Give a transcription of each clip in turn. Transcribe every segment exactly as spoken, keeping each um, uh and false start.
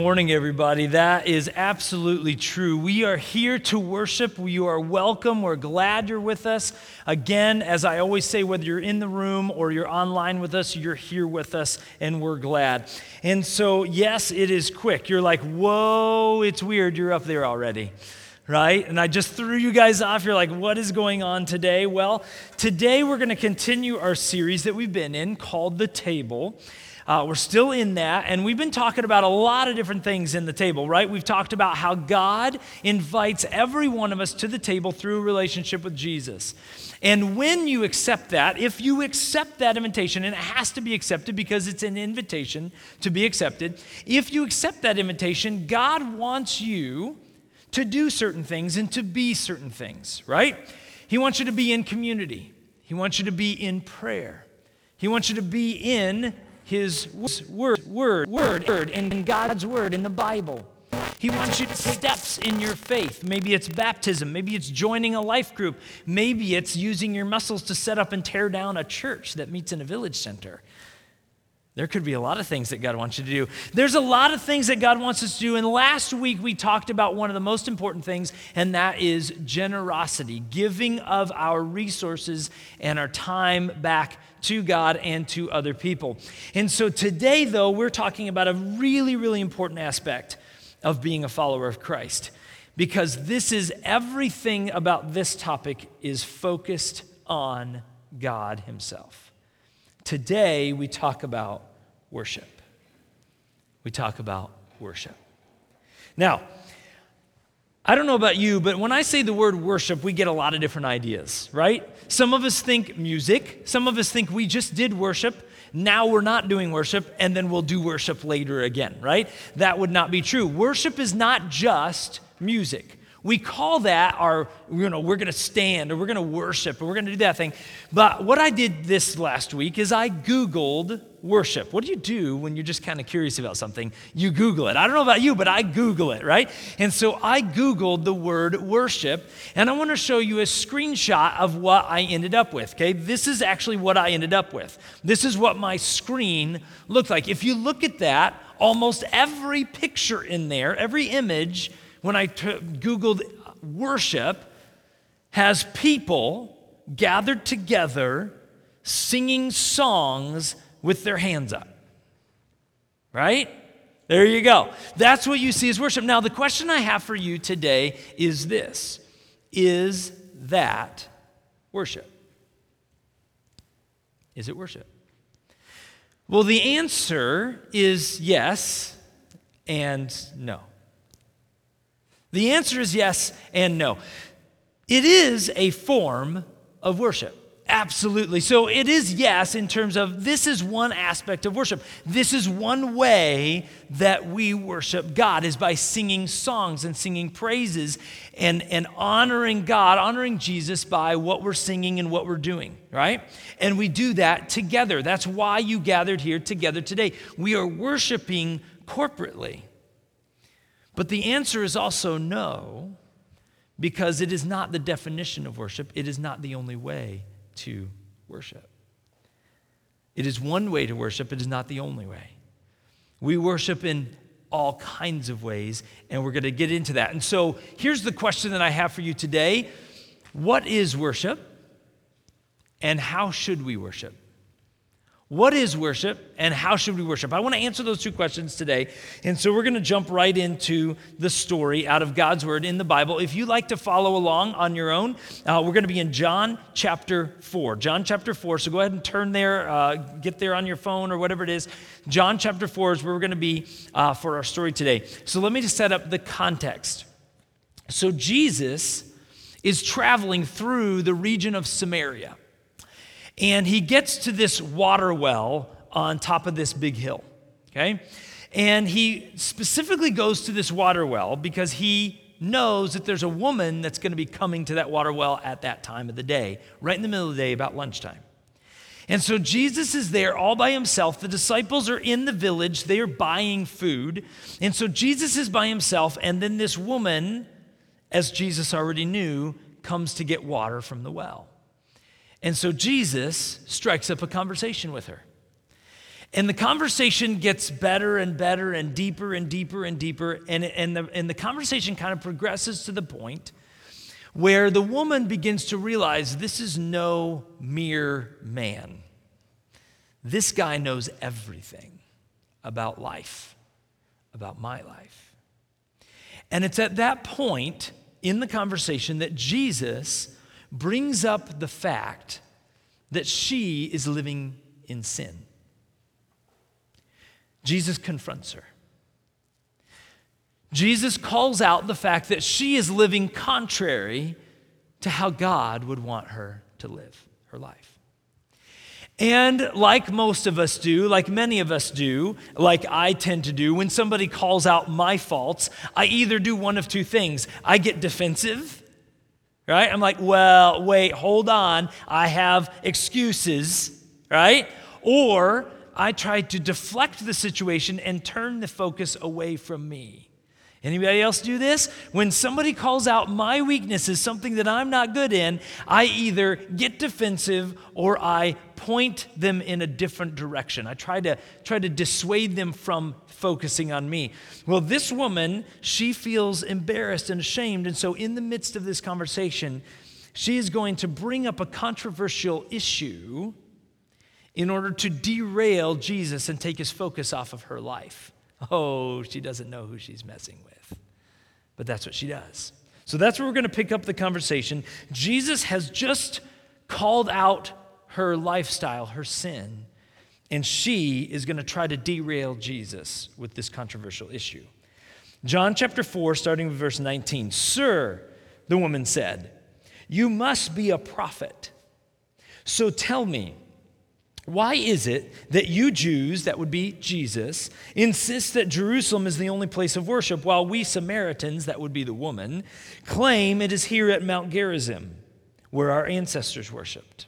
Good morning, everybody. That is absolutely true. We are here to worship. You are welcome. We're glad you're with us. Again, as I always say, whether you're in the room or you're online with us, you're here with us, and we're glad. And so, yes, it is quick. You're like, whoa, it's weird. You're up there already, right? And I just threw you guys off. You're like, what is going on today? Well, today we're going to continue our series that we've been in called The Table. Uh, we're still in that, and we've been talking about a lot of different things in the table, right? We've talked about how God invites every one of us to the table through a relationship with Jesus. And when you accept that, if you accept that invitation, and it has to be accepted because it's an invitation to be accepted, if you accept that invitation, God wants you to do certain things and to be certain things, right? He wants you to be in community. He wants you to be in prayer. He wants you to be in His word, word, word, word, and God's word in the Bible. He wants you to take steps in your faith. Maybe it's baptism. Maybe it's joining a life group. Maybe it's using your muscles to set up and tear down a church that meets in a village center. There could be a lot of things that God wants you to do. There's a lot of things that God wants us to do, and last week we talked about one of the most important things, and that is generosity, giving of our resources and our time back to God and to other people. And so today, though, we're talking about a really, really important aspect of being a follower of Christ, because this is everything about this topic is focused on God Himself. Today, we talk about worship. We talk about worship. Now, I don't know about you, but when I say the word worship, we get a lot of different ideas, right? Some of us think music. Some of us think we just did worship. Now we're not doing worship, and then we'll do worship later again, right? That would not be true. Worship is not just music. We call that our, you know, we're going to stand, or we're going to worship, or we're going to do that thing. But what I did this last week is I Googled worship. What do you do when you're just kind of curious about something? You Google it. I don't know about you, but I Google it, right? And so I Googled the word worship, and I want to show you a screenshot of what I ended up with, okay? This is actually what I ended up with. This is what my screen looked like. If you look at that, almost every picture in there, every image, when I t- Googled worship, has people gathered together singing songs with their hands up, right? There you go. That's what you see as worship. Now, the question I have for you today is this. Is that worship? Is it worship? Well, the answer is yes and no. The answer is yes and no. It is a form of worship. Absolutely. So it is yes in terms of this is one aspect of worship. This is one way that we worship God is by singing songs and singing praises and, and honoring God, honoring Jesus by what we're singing and what we're doing, right? And we do that together. That's why you gathered here together today. We are worshiping corporately. But the answer is also no, because it is not the definition of worship. It is not the only way to worship. It is one way to worship. It is not the only way. We worship in all kinds of ways, and we're going to get into that. And so here's the question that I have for you today. What is worship, and how should we worship? What is worship, and how should we worship? I want to answer those two questions today, and so we're going to jump right into the story out of God's Word in the Bible. If you like to follow along on your own, uh, we're going to be in John chapter four. John chapter four, so go ahead and turn there, uh, get there on your phone or whatever it is. John chapter four is where we're going to be uh, for our story today. So let me just set up the context. So Jesus is traveling through the region of Samaria. And he gets to this water well on top of this big hill, okay? And he specifically goes to this water well because he knows that there's a woman that's going to be coming to that water well at that time of the day, right in the middle of the day, about lunchtime. And so Jesus is there all by himself. The disciples are in the village. They are buying food. And so Jesus is by himself, and then this woman, as Jesus already knew, comes to get water from the well. And so Jesus strikes up a conversation with her. And the conversation gets better and better and deeper and deeper and deeper. And, and, the, and the conversation kind of progresses to the point where the woman begins to realize this is no mere man. This guy knows everything about life, about my life. And it's at that point in the conversation that Jesus brings up the fact that she is living in sin. Jesus confronts her. Jesus calls out the fact that she is living contrary to how God would want her to live her life. And like most of us do, like many of us do, like I tend to do, when somebody calls out my faults, I either do one of two things. I get defensive, right? I'm like, well, wait, hold on. I have excuses, right? Or I try to deflect the situation and turn the focus away from me. Anybody else do this? When somebody calls out my weaknesses, something that I'm not good in, I either get defensive or I point them in a different direction. I try to try to dissuade them from focusing on me. Well, this woman, she feels embarrassed and ashamed, and so in the midst of this conversation, she is going to bring up a controversial issue in order to derail Jesus and take his focus off of her life. Oh, she doesn't know who she's messing with. But that's what she does. So that's where we're going to pick up the conversation. Jesus has just called out her lifestyle, her sin, and she is going to try to derail Jesus with this controversial issue. John chapter four, starting with verse nineteen. "Sir," the woman said, "you must be a prophet. So tell me, why is it that you Jews," that would be Jesus, "insist that Jerusalem is the only place of worship, while we Samaritans," that would be the woman, "claim it is here at Mount Gerizim, where our ancestors worshiped?"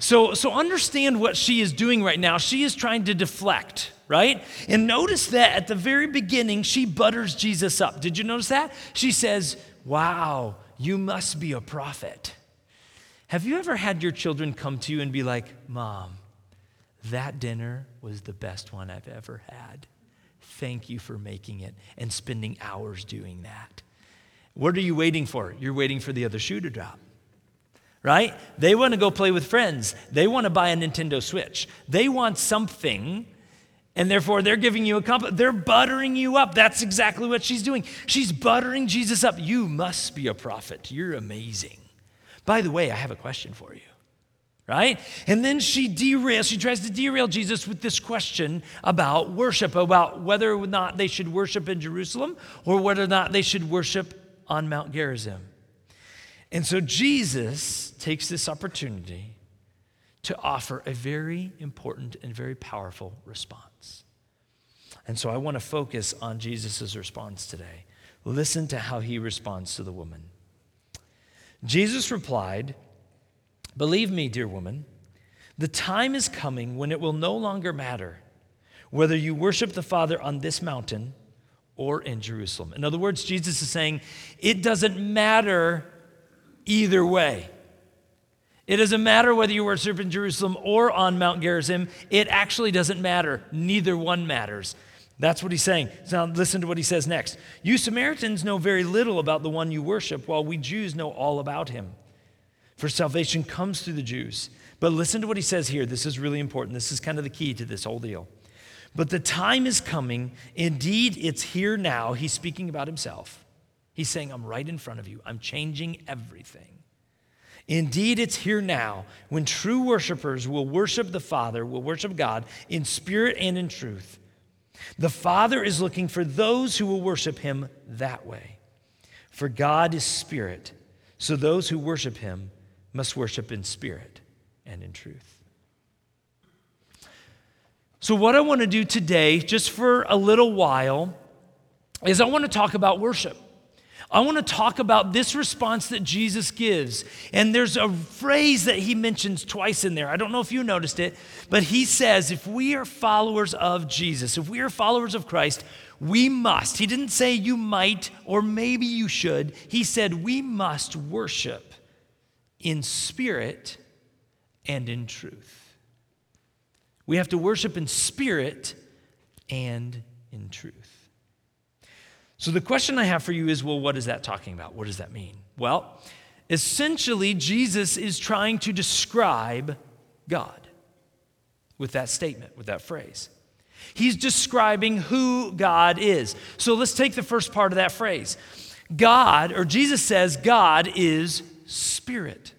So, so understand what she is doing right now. She is trying to deflect, right? And notice that at the very beginning, she butters Jesus up. Did you notice that? She says, "Wow, you must be a prophet." Have you ever had your children come to you and be like, "Mom, that dinner was the best one I've ever had. Thank you for making it and spending hours doing that." What are you waiting for? You're waiting for the other shoe to drop, right? They want to go play with friends. They want to buy a Nintendo Switch. They want something, and therefore they're giving you a compliment. They're buttering you up. That's exactly what she's doing. She's buttering Jesus up. "You must be a prophet. You're amazing. By the way, I have a question for you," right? And then she derails, she tries to derail Jesus with this question about worship, about whether or not they should worship in Jerusalem or whether or not they should worship on Mount Gerizim. And so Jesus takes this opportunity to offer a very important and very powerful response. And so I want to focus on Jesus' response today. Listen to how he responds to the woman. Jesus replied, "Believe me, dear woman, the time is coming when it will no longer matter whether you worship the Father on this mountain or in Jerusalem." In other words, Jesus is saying, it doesn't matter either way. It doesn't matter whether you worship in Jerusalem or on Mount Gerizim. It actually doesn't matter. Neither one matters. That's what he's saying. Now listen to what he says next. "You Samaritans know very little about the one you worship, while we Jews know all about him. For salvation comes through the Jews." But listen to what he says here. This is really important. This is kind of the key to this whole deal. "But the time is coming. Indeed, it's here now." He's speaking about himself. He's saying, "I'm right in front of you. I'm changing everything. Indeed, it's here now when true worshipers will worship the Father, will worship God in spirit and in truth. The Father is looking for those who will worship him that way. For God is spirit, so those who worship him must worship in spirit and in truth." So what I want to do today, just for a little while, is I want to talk about worship. I want to talk about this response that Jesus gives. And there's a phrase that he mentions twice in there. I don't know if you noticed it, but he says, if we are followers of Jesus, if we are followers of Christ, we must. He didn't say you might or maybe you should. He said we must worship in spirit and in truth. We have to worship in spirit and in truth. So the question I have for you is, well, what is that talking about? What does that mean? Well, essentially, Jesus is trying to describe God with that statement, with that phrase. He's describing who God is. So let's take the first part of that phrase. God, or Jesus says, God is spirit.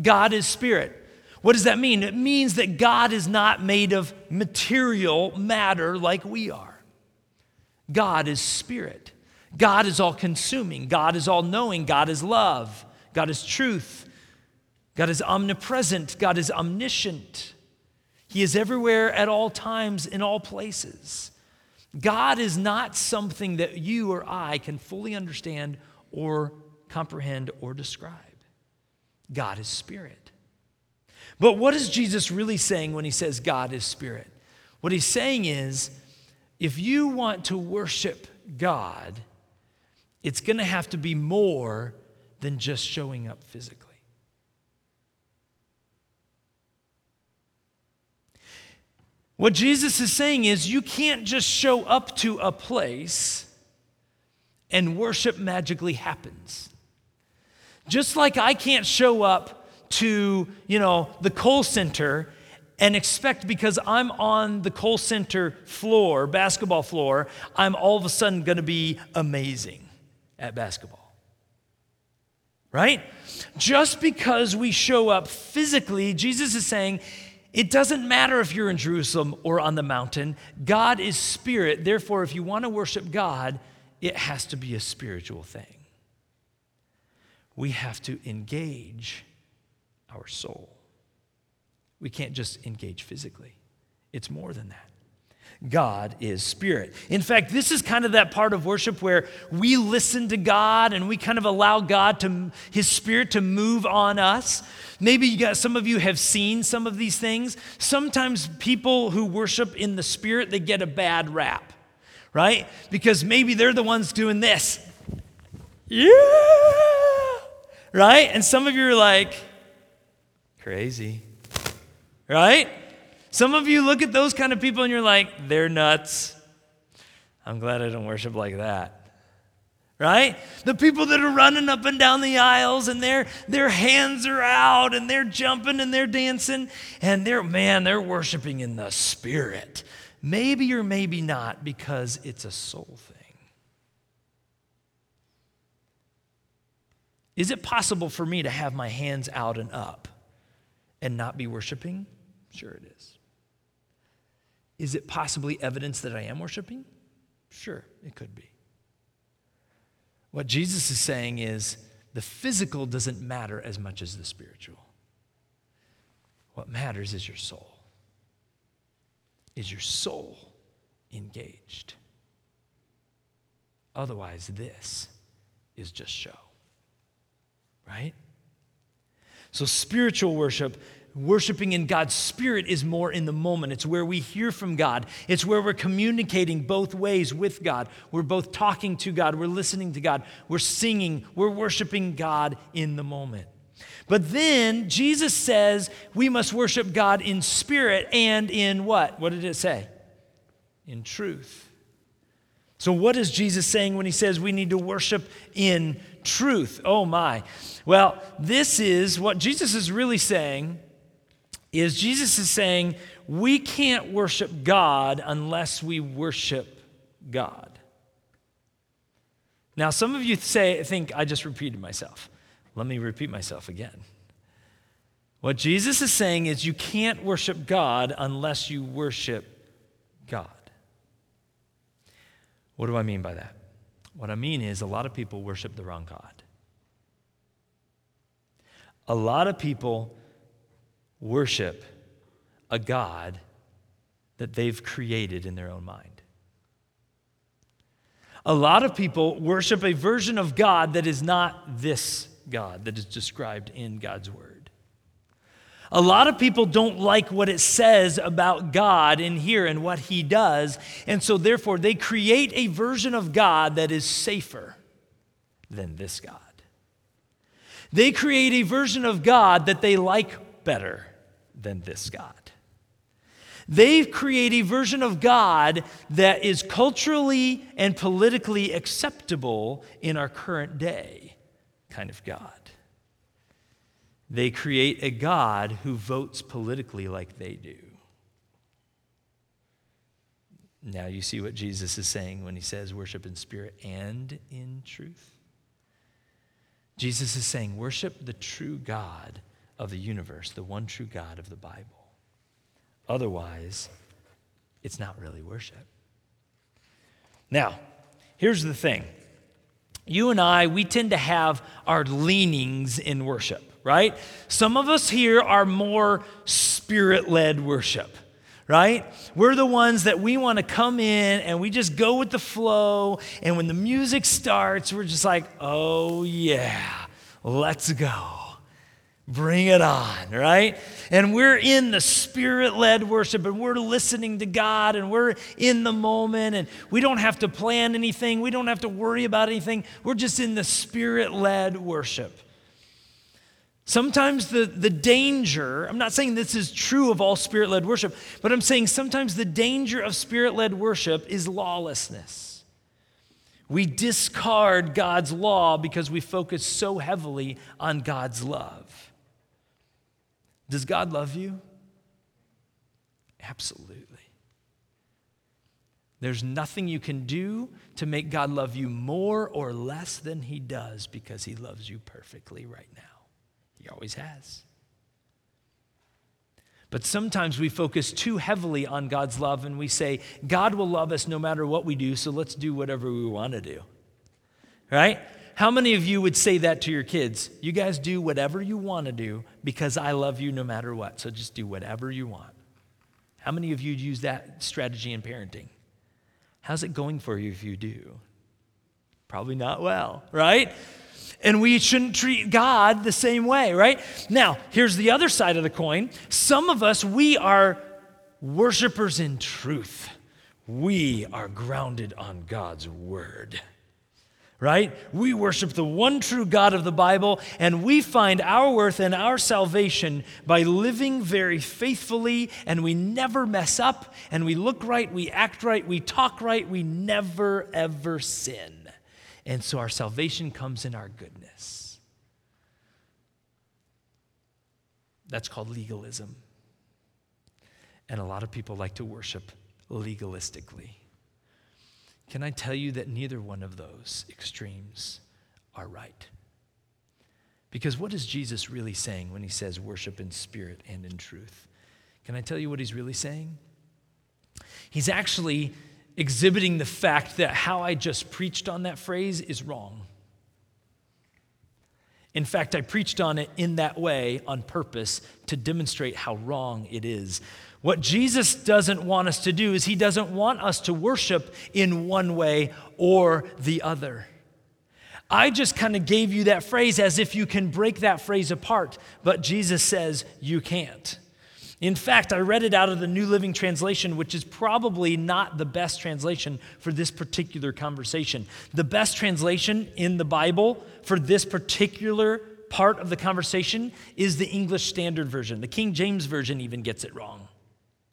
God is spirit. What does that mean? It means that God is not made of material matter like we are. God is spirit. God is all-consuming. God is all-knowing. God is love. God is truth. God is omnipresent. God is omniscient. He is everywhere at all times, in all places. God is not something that you or I can fully understand or comprehend or describe. God is spirit. But what is Jesus really saying when he says God is spirit? What he's saying is, if you want to worship God, it's going to have to be more than just showing up physically. What Jesus is saying is, you can't just show up to a place and worship magically happens. Just like I can't show up to, you know, the Kohl Center and expect, because I'm on the Kohl Center floor, basketball floor, I'm all of a sudden going to be amazing at basketball. Right? Just because we show up physically, Jesus is saying, it doesn't matter if you're in Jerusalem or on the mountain. God is spirit. Therefore, if you want to worship God, it has to be a spiritual thing. We have to engage our soul. We can't just engage physically. It's more than that. God is spirit. In fact, this is kind of that part of worship where we listen to God and we kind of allow God to, his spirit to move on us. Maybe you got, some of you have seen some of these things. Sometimes people who worship in the spirit, they get a bad rap, right? Because maybe they're the ones doing this. Yeah! Right? And some of you are like, crazy, right? Some of you look at those kind of people and you're like, they're nuts. I'm glad I don't worship like that. Right? The people that are running up and down the aisles and their their hands are out and they're jumping and they're dancing and they're, man, they're worshiping in the spirit. Maybe or maybe not, because it's a soul thing. Is it possible for me to have my hands out and up and not be worshiping? Sure it is. Is it possibly evidence that I am worshiping? Sure, it could be. What Jesus is saying is the physical doesn't matter as much as the spiritual. What matters is your soul. Is your soul engaged? Otherwise, this is just show. Right? So spiritual worship, worshiping in God's spirit, is more in the moment. It's where we hear from God. It's where we're communicating both ways with God. We're both talking to God. We're listening to God. We're singing. We're worshiping God in the moment. But then Jesus says we must worship God in spirit and in what? What did it say? In truth. So what is Jesus saying when he says we need to worship in truth? Oh my. Well, this is what Jesus is really saying. Is Jesus is saying we can't worship God unless we worship God. Now, some of you say, think I just repeated myself. Let me repeat myself again. What Jesus is saying is you can't worship God unless you worship God. What do I mean by that? What I mean is a lot of people worship the wrong God. A lot of people worship a God that they've created in their own mind. A lot of people worship a version of God that is not this God that is described in God's word. A lot of people don't like what it says about God in here and what he does, and so therefore they create a version of God that is safer than this God. They create a version of God that they like better than this God. They create a version of God that is culturally and politically acceptable in our current day kind of God. They create a God who votes politically like they do. Now you see what Jesus is saying when he says worship in spirit and in truth. Jesus is saying worship the true God of the universe, the one true God of the Bible. Otherwise, it's not really worship. Now, here's the thing. You and I, we tend to have our leanings in worship, right? Some of us here are more spirit-led worship, right? We're the ones that we want to come in and we just go with the flow. And when the music starts, we're just like, oh yeah, let's go. Bring it on, right? And we're in the spirit-led worship, and we're listening to God, and we're in the moment, and we don't have to plan anything. We don't have to worry about anything. We're just in the spirit-led worship. Sometimes the, the danger, I'm not saying this is true of all spirit-led worship, but I'm saying sometimes the danger of spirit-led worship is lawlessness. We discard God's law because we focus so heavily on God's love. Does God love you? Absolutely. There's nothing you can do to make God love you more or less than he does, because he loves you perfectly right now. He always has. But sometimes we focus too heavily on God's love, and we say, God will love us no matter what we do, so let's do whatever we want to do. Right? How many of you would say that to your kids? You guys do whatever you want to do because I love you no matter what. So just do whatever you want. How many of you use that strategy in parenting? How's it going for you if you do? Probably not well, right? And we shouldn't treat God the same way, right? Now, here's the other side of the coin. Some of us, we are worshipers in truth. We are grounded on God's word. Right? We worship the one true God of the Bible, and we find our worth and our salvation by living very faithfully, and we never mess up, and we look right, we act right, we talk right, we never, ever sin. And so our salvation comes in our goodness. That's called legalism. And a lot of people like to worship legalistically. Can I tell you that neither one of those extremes are right? Because what is Jesus really saying when he says worship in spirit and in truth? Can I tell you what he's really saying? He's actually exhibiting the fact that how I just preached on that phrase is wrong. In fact, I preached on it in that way on purpose to demonstrate how wrong it is. What Jesus doesn't want us to do is he doesn't want us to worship in one way or the other. I just kind of gave you that phrase as if you can break that phrase apart, but Jesus says you can't. In fact, I read it out of the New Living Translation, which is probably not the best translation for this particular conversation. The best translation in the Bible for this particular part of the conversation is the English Standard Version. The King James Version even gets it wrong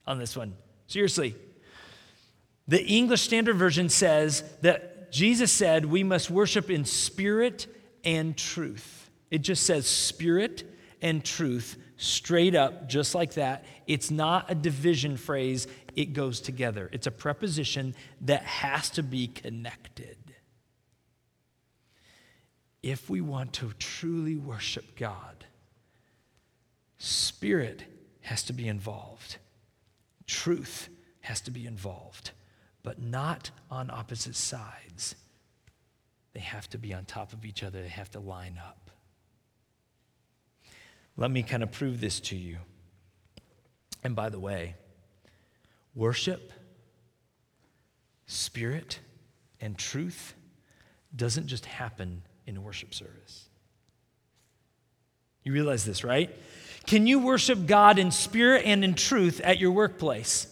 on this one. Seriously. The English Standard Version says that Jesus said we must worship in spirit and truth. It just says spirit and truth, straight up, just like that. It's not a division phrase. It goes together. It's a preposition that has to be connected. If we want to truly worship God, spirit has to be involved. Truth has to be involved, but not on opposite sides. They have to be on top of each other. They have to line up. Let me kind of prove this to you. And by the way, worship, spirit, and truth doesn't just happen in a worship service. You realize this, right? Can you worship God in spirit and in truth at your workplace?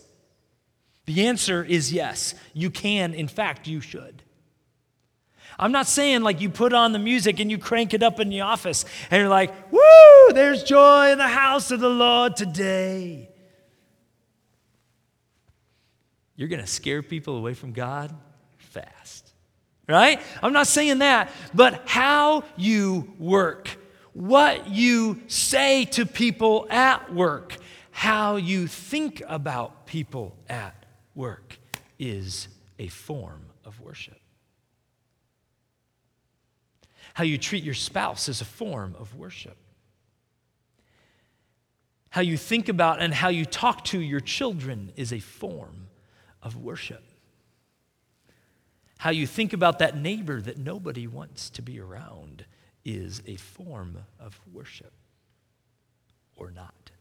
The answer is yes. You can. In fact, you should. I'm not saying like you put on the music and you crank it up in the office and you're like, woo, there's joy in the house of the Lord today. you're going to scare people away from God fast, right? I'm not saying that, but how you work, what you say to people at work, how you think about people at work is a form of worship. How you treat your spouse is a form of worship. How you think about and how you talk to your children is a form of worship. How you think about that neighbor that nobody wants to be around is a form of worship, or not.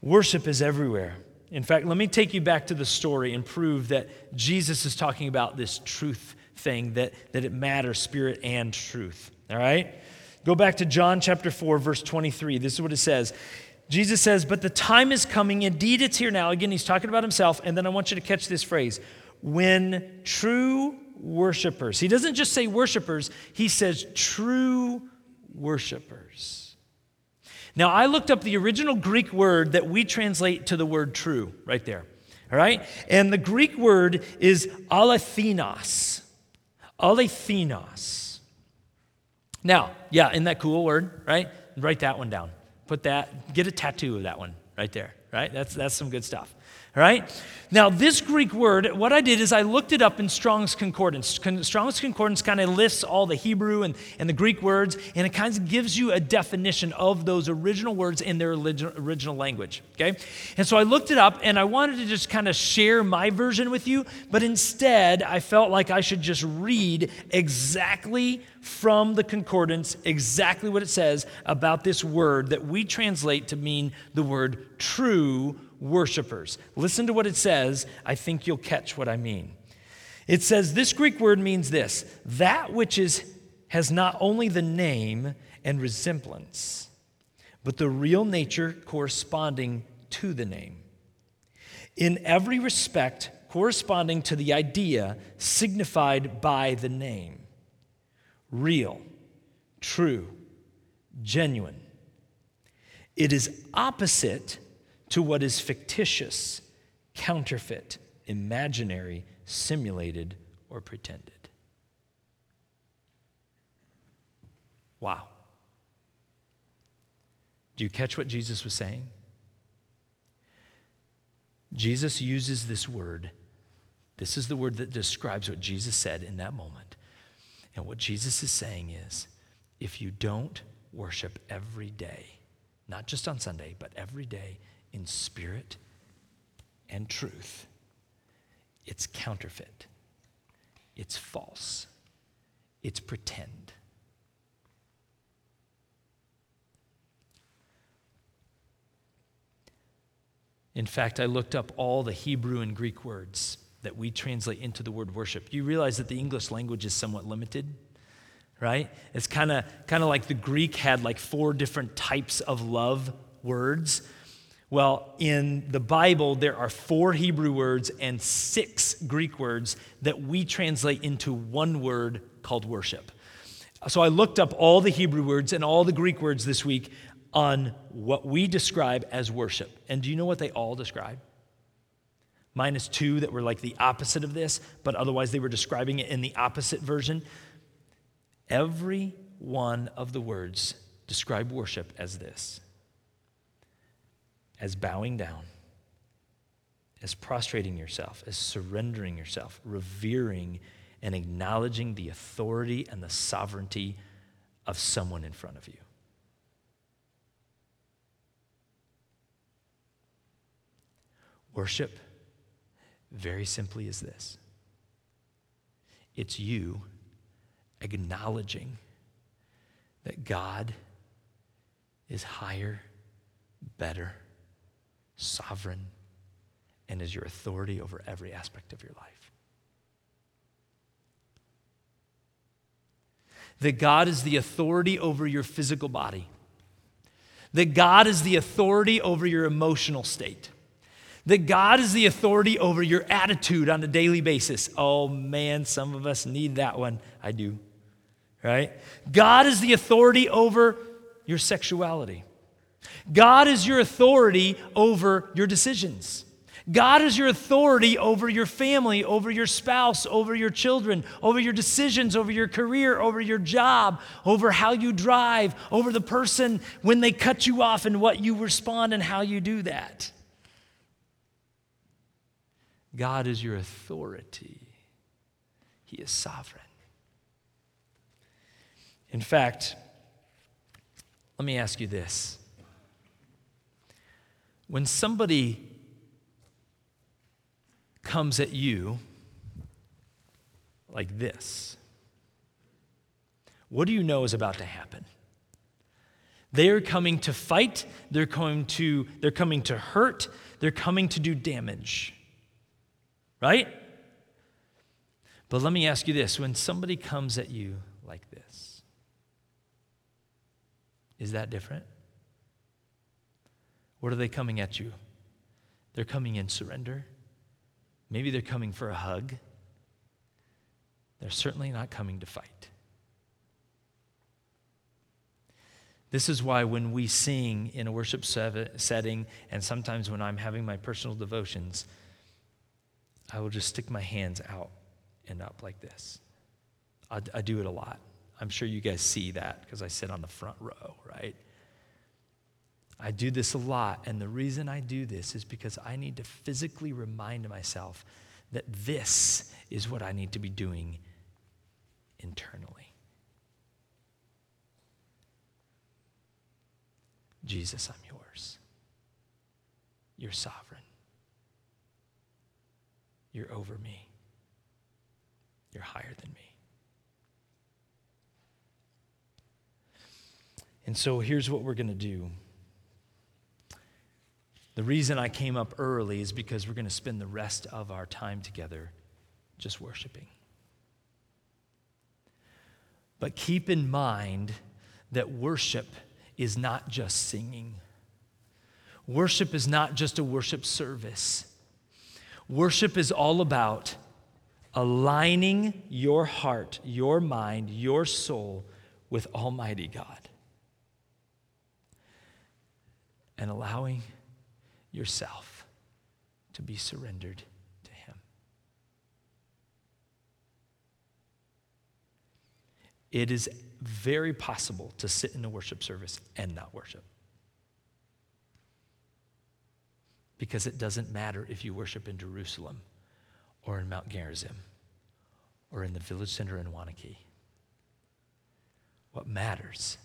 Worship is everywhere. In fact, let me take you back to the story and prove that Jesus is talking about this truth thing, that, that it matters, spirit and truth, all right? Go back to John chapter four, verse twenty-three. This is what it says. Jesus says, "But the time is coming, indeed it's here now." Again, he's talking about himself, and then I want you to catch this phrase. "When true worshipers," he doesn't just say worshipers, he says true worshipers. Now, I looked up the original Greek word that we translate to the word true right there, all right? And the Greek word is alethinos. Alethinos. Now, yeah, isn't that cool word, right? Write that one down. Put that, get a tattoo of that one right there, right? That's that's some good stuff, all right? Now, this Greek word, what I did is I looked it up in Strong's Concordance. Con- Strong's Concordance kind of lists all the Hebrew and, and the Greek words, and it kind of gives you a definition of those original words in their original, original language, okay? And so I looked it up, and I wanted to just kind of share my version with you, but instead, I felt like I should just read exactly from the concordance, exactly what it says about this word that we translate to mean the word true worshipers. Listen to what it says. I think you'll catch what I mean. It says, this Greek word means this, that which is has not only the name and resemblance, but the real nature corresponding to the name. In every respect, corresponding to the idea signified by the name. Real, true, genuine. It is opposite to what is fictitious, counterfeit, imaginary, simulated, or pretended. Wow. Do you catch what Jesus was saying? Jesus uses this word. This is the word that describes what Jesus said in that moment. And what Jesus is saying is, if you don't worship every day, not just on Sunday, but every day in spirit and truth, it's counterfeit, it's false, it's pretend. In fact, I looked up all the Hebrew and Greek words that we translate into the word worship. You realize that the English language is somewhat limited, right? It's kind of kind of like the Greek had like four different types of love words. Well, in the Bible, there are four Hebrew words and six Greek words that we translate into one word called worship. So I looked up all the Hebrew words and all the Greek words this week on what we describe as worship. And do you know what they all describe? Minus two that were like the opposite of this, but otherwise they were describing it in the opposite version. Every one of the words describe worship as this, as bowing down, as prostrating yourself, as surrendering yourself, revering and acknowledging the authority and the sovereignty of someone in front of you. Worship very simply is this. It's you acknowledging that God is higher, better, sovereign, and is your authority over every aspect of your life. That God is the authority over your physical body. That God is the authority over your emotional state. That God is the authority over your attitude on a daily basis. Oh man, some of us need that one. I do, right? God is the authority over your sexuality. God is your authority over your decisions. God is your authority over your family, over your spouse, over your children, over your decisions, over your career, over your job, over how you drive, over the person when they cut you off and what you respond and how you do that. God is your authority. He is sovereign. In fact, let me ask you this. When somebody comes at you like this, what do you know is about to happen? They are coming to fight, they're coming to, they're coming to hurt, they're coming to do damage. Right? But let me ask you this, when somebody comes at you like this, is that different? What are they coming at you? They're coming in surrender. Maybe they're coming for a hug. They're certainly not coming to fight. This is why when we sing in a worship setting, and sometimes when I'm having my personal devotions, I will just stick my hands out and up like this. I, I do it a lot. I'm sure you guys see that because I sit on the front row, right? I do this a lot, and the reason I do this is because I need to physically remind myself that this is what I need to be doing internally. Jesus, I'm yours. You're sovereign. You're over me. You're higher than me. And so here's what we're going to do. The reason I came up early is because we're going to spend the rest of our time together just worshiping. But keep in mind that worship is not just singing. Worship is not just a worship service. Worship is all about aligning your heart, your mind, your soul with Almighty God and allowing yourself to be surrendered to Him. It is very possible to sit in a worship service and not worship, because it doesn't matter if you worship in Jerusalem or in Mount Gerizim or in the Village Center in Wanakee. What matters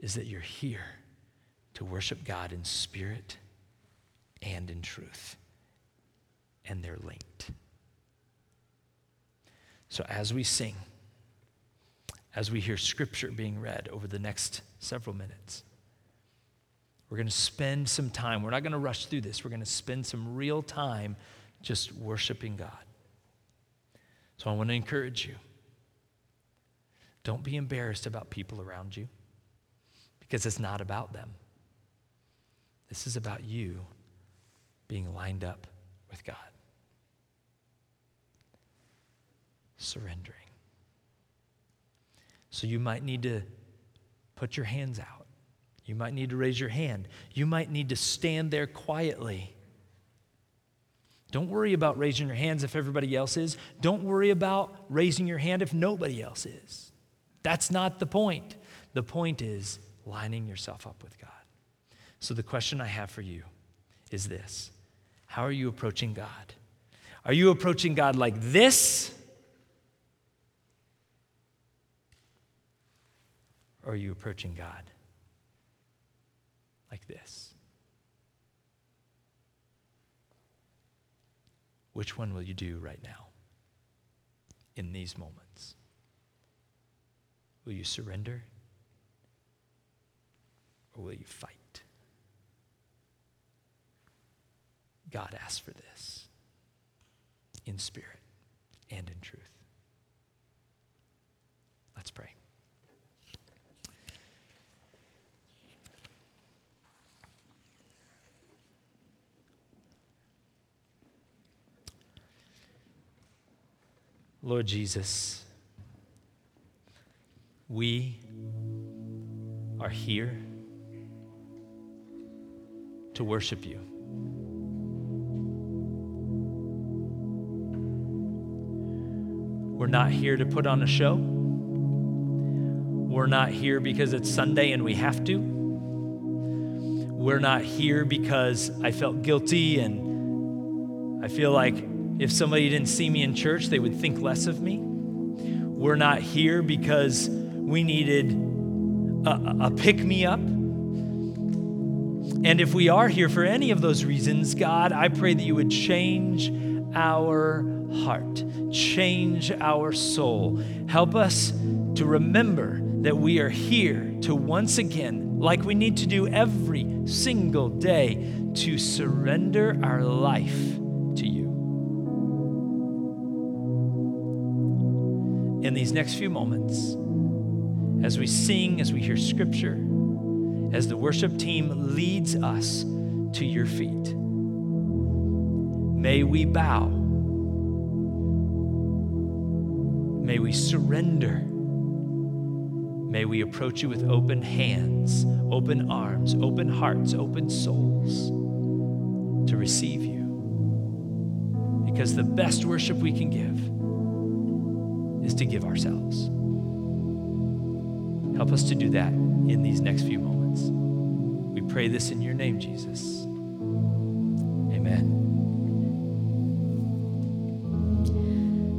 is that you're here to worship God in spirit and in truth, and they're linked. So as we sing, as we hear scripture being read over the next several minutes, we're going to spend some time. We're not going to rush through this. We're going to spend some real time just worshiping God. So I want to encourage you, don't be embarrassed about people around you, because it's not about them. This is about you being lined up with God, surrendering. So you might need to put your hands out. You might need to raise your hand. You might need to stand there quietly. Don't worry about raising your hands if everybody else is. Don't worry about raising your hand if nobody else is. That's not the point. The point is lining yourself up with God. So the question I have for you is this. How are you approaching God? Are you approaching God like this? Or are you approaching God like this? Which one will you do right now in these moments? Will you surrender? Or will you fight? God asks for this in spirit and in truth. Let's pray. Lord Jesus, we are here to worship you. We're not here to put on a show. We're not here because it's Sunday and we have to. We're not here because I felt guilty and I feel like if somebody didn't see me in church, they would think less of me. We're not here because we needed a, a pick-me-up. And if we are here for any of those reasons, God, I pray that you would change our heart, change our soul. Help us to remember that we are here to once again, like we need to do every single day, to surrender our life to you. In these next few moments, as we sing, as we hear scripture, as the worship team leads us to your feet, may we bow. May we surrender. May we approach you with open hands, open arms, open hearts, open souls to receive you. Because the best worship we can give is to give ourselves. Help us to do that in these next few moments. We pray this in your name, Jesus. Amen.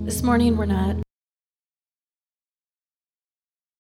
This morning, we're not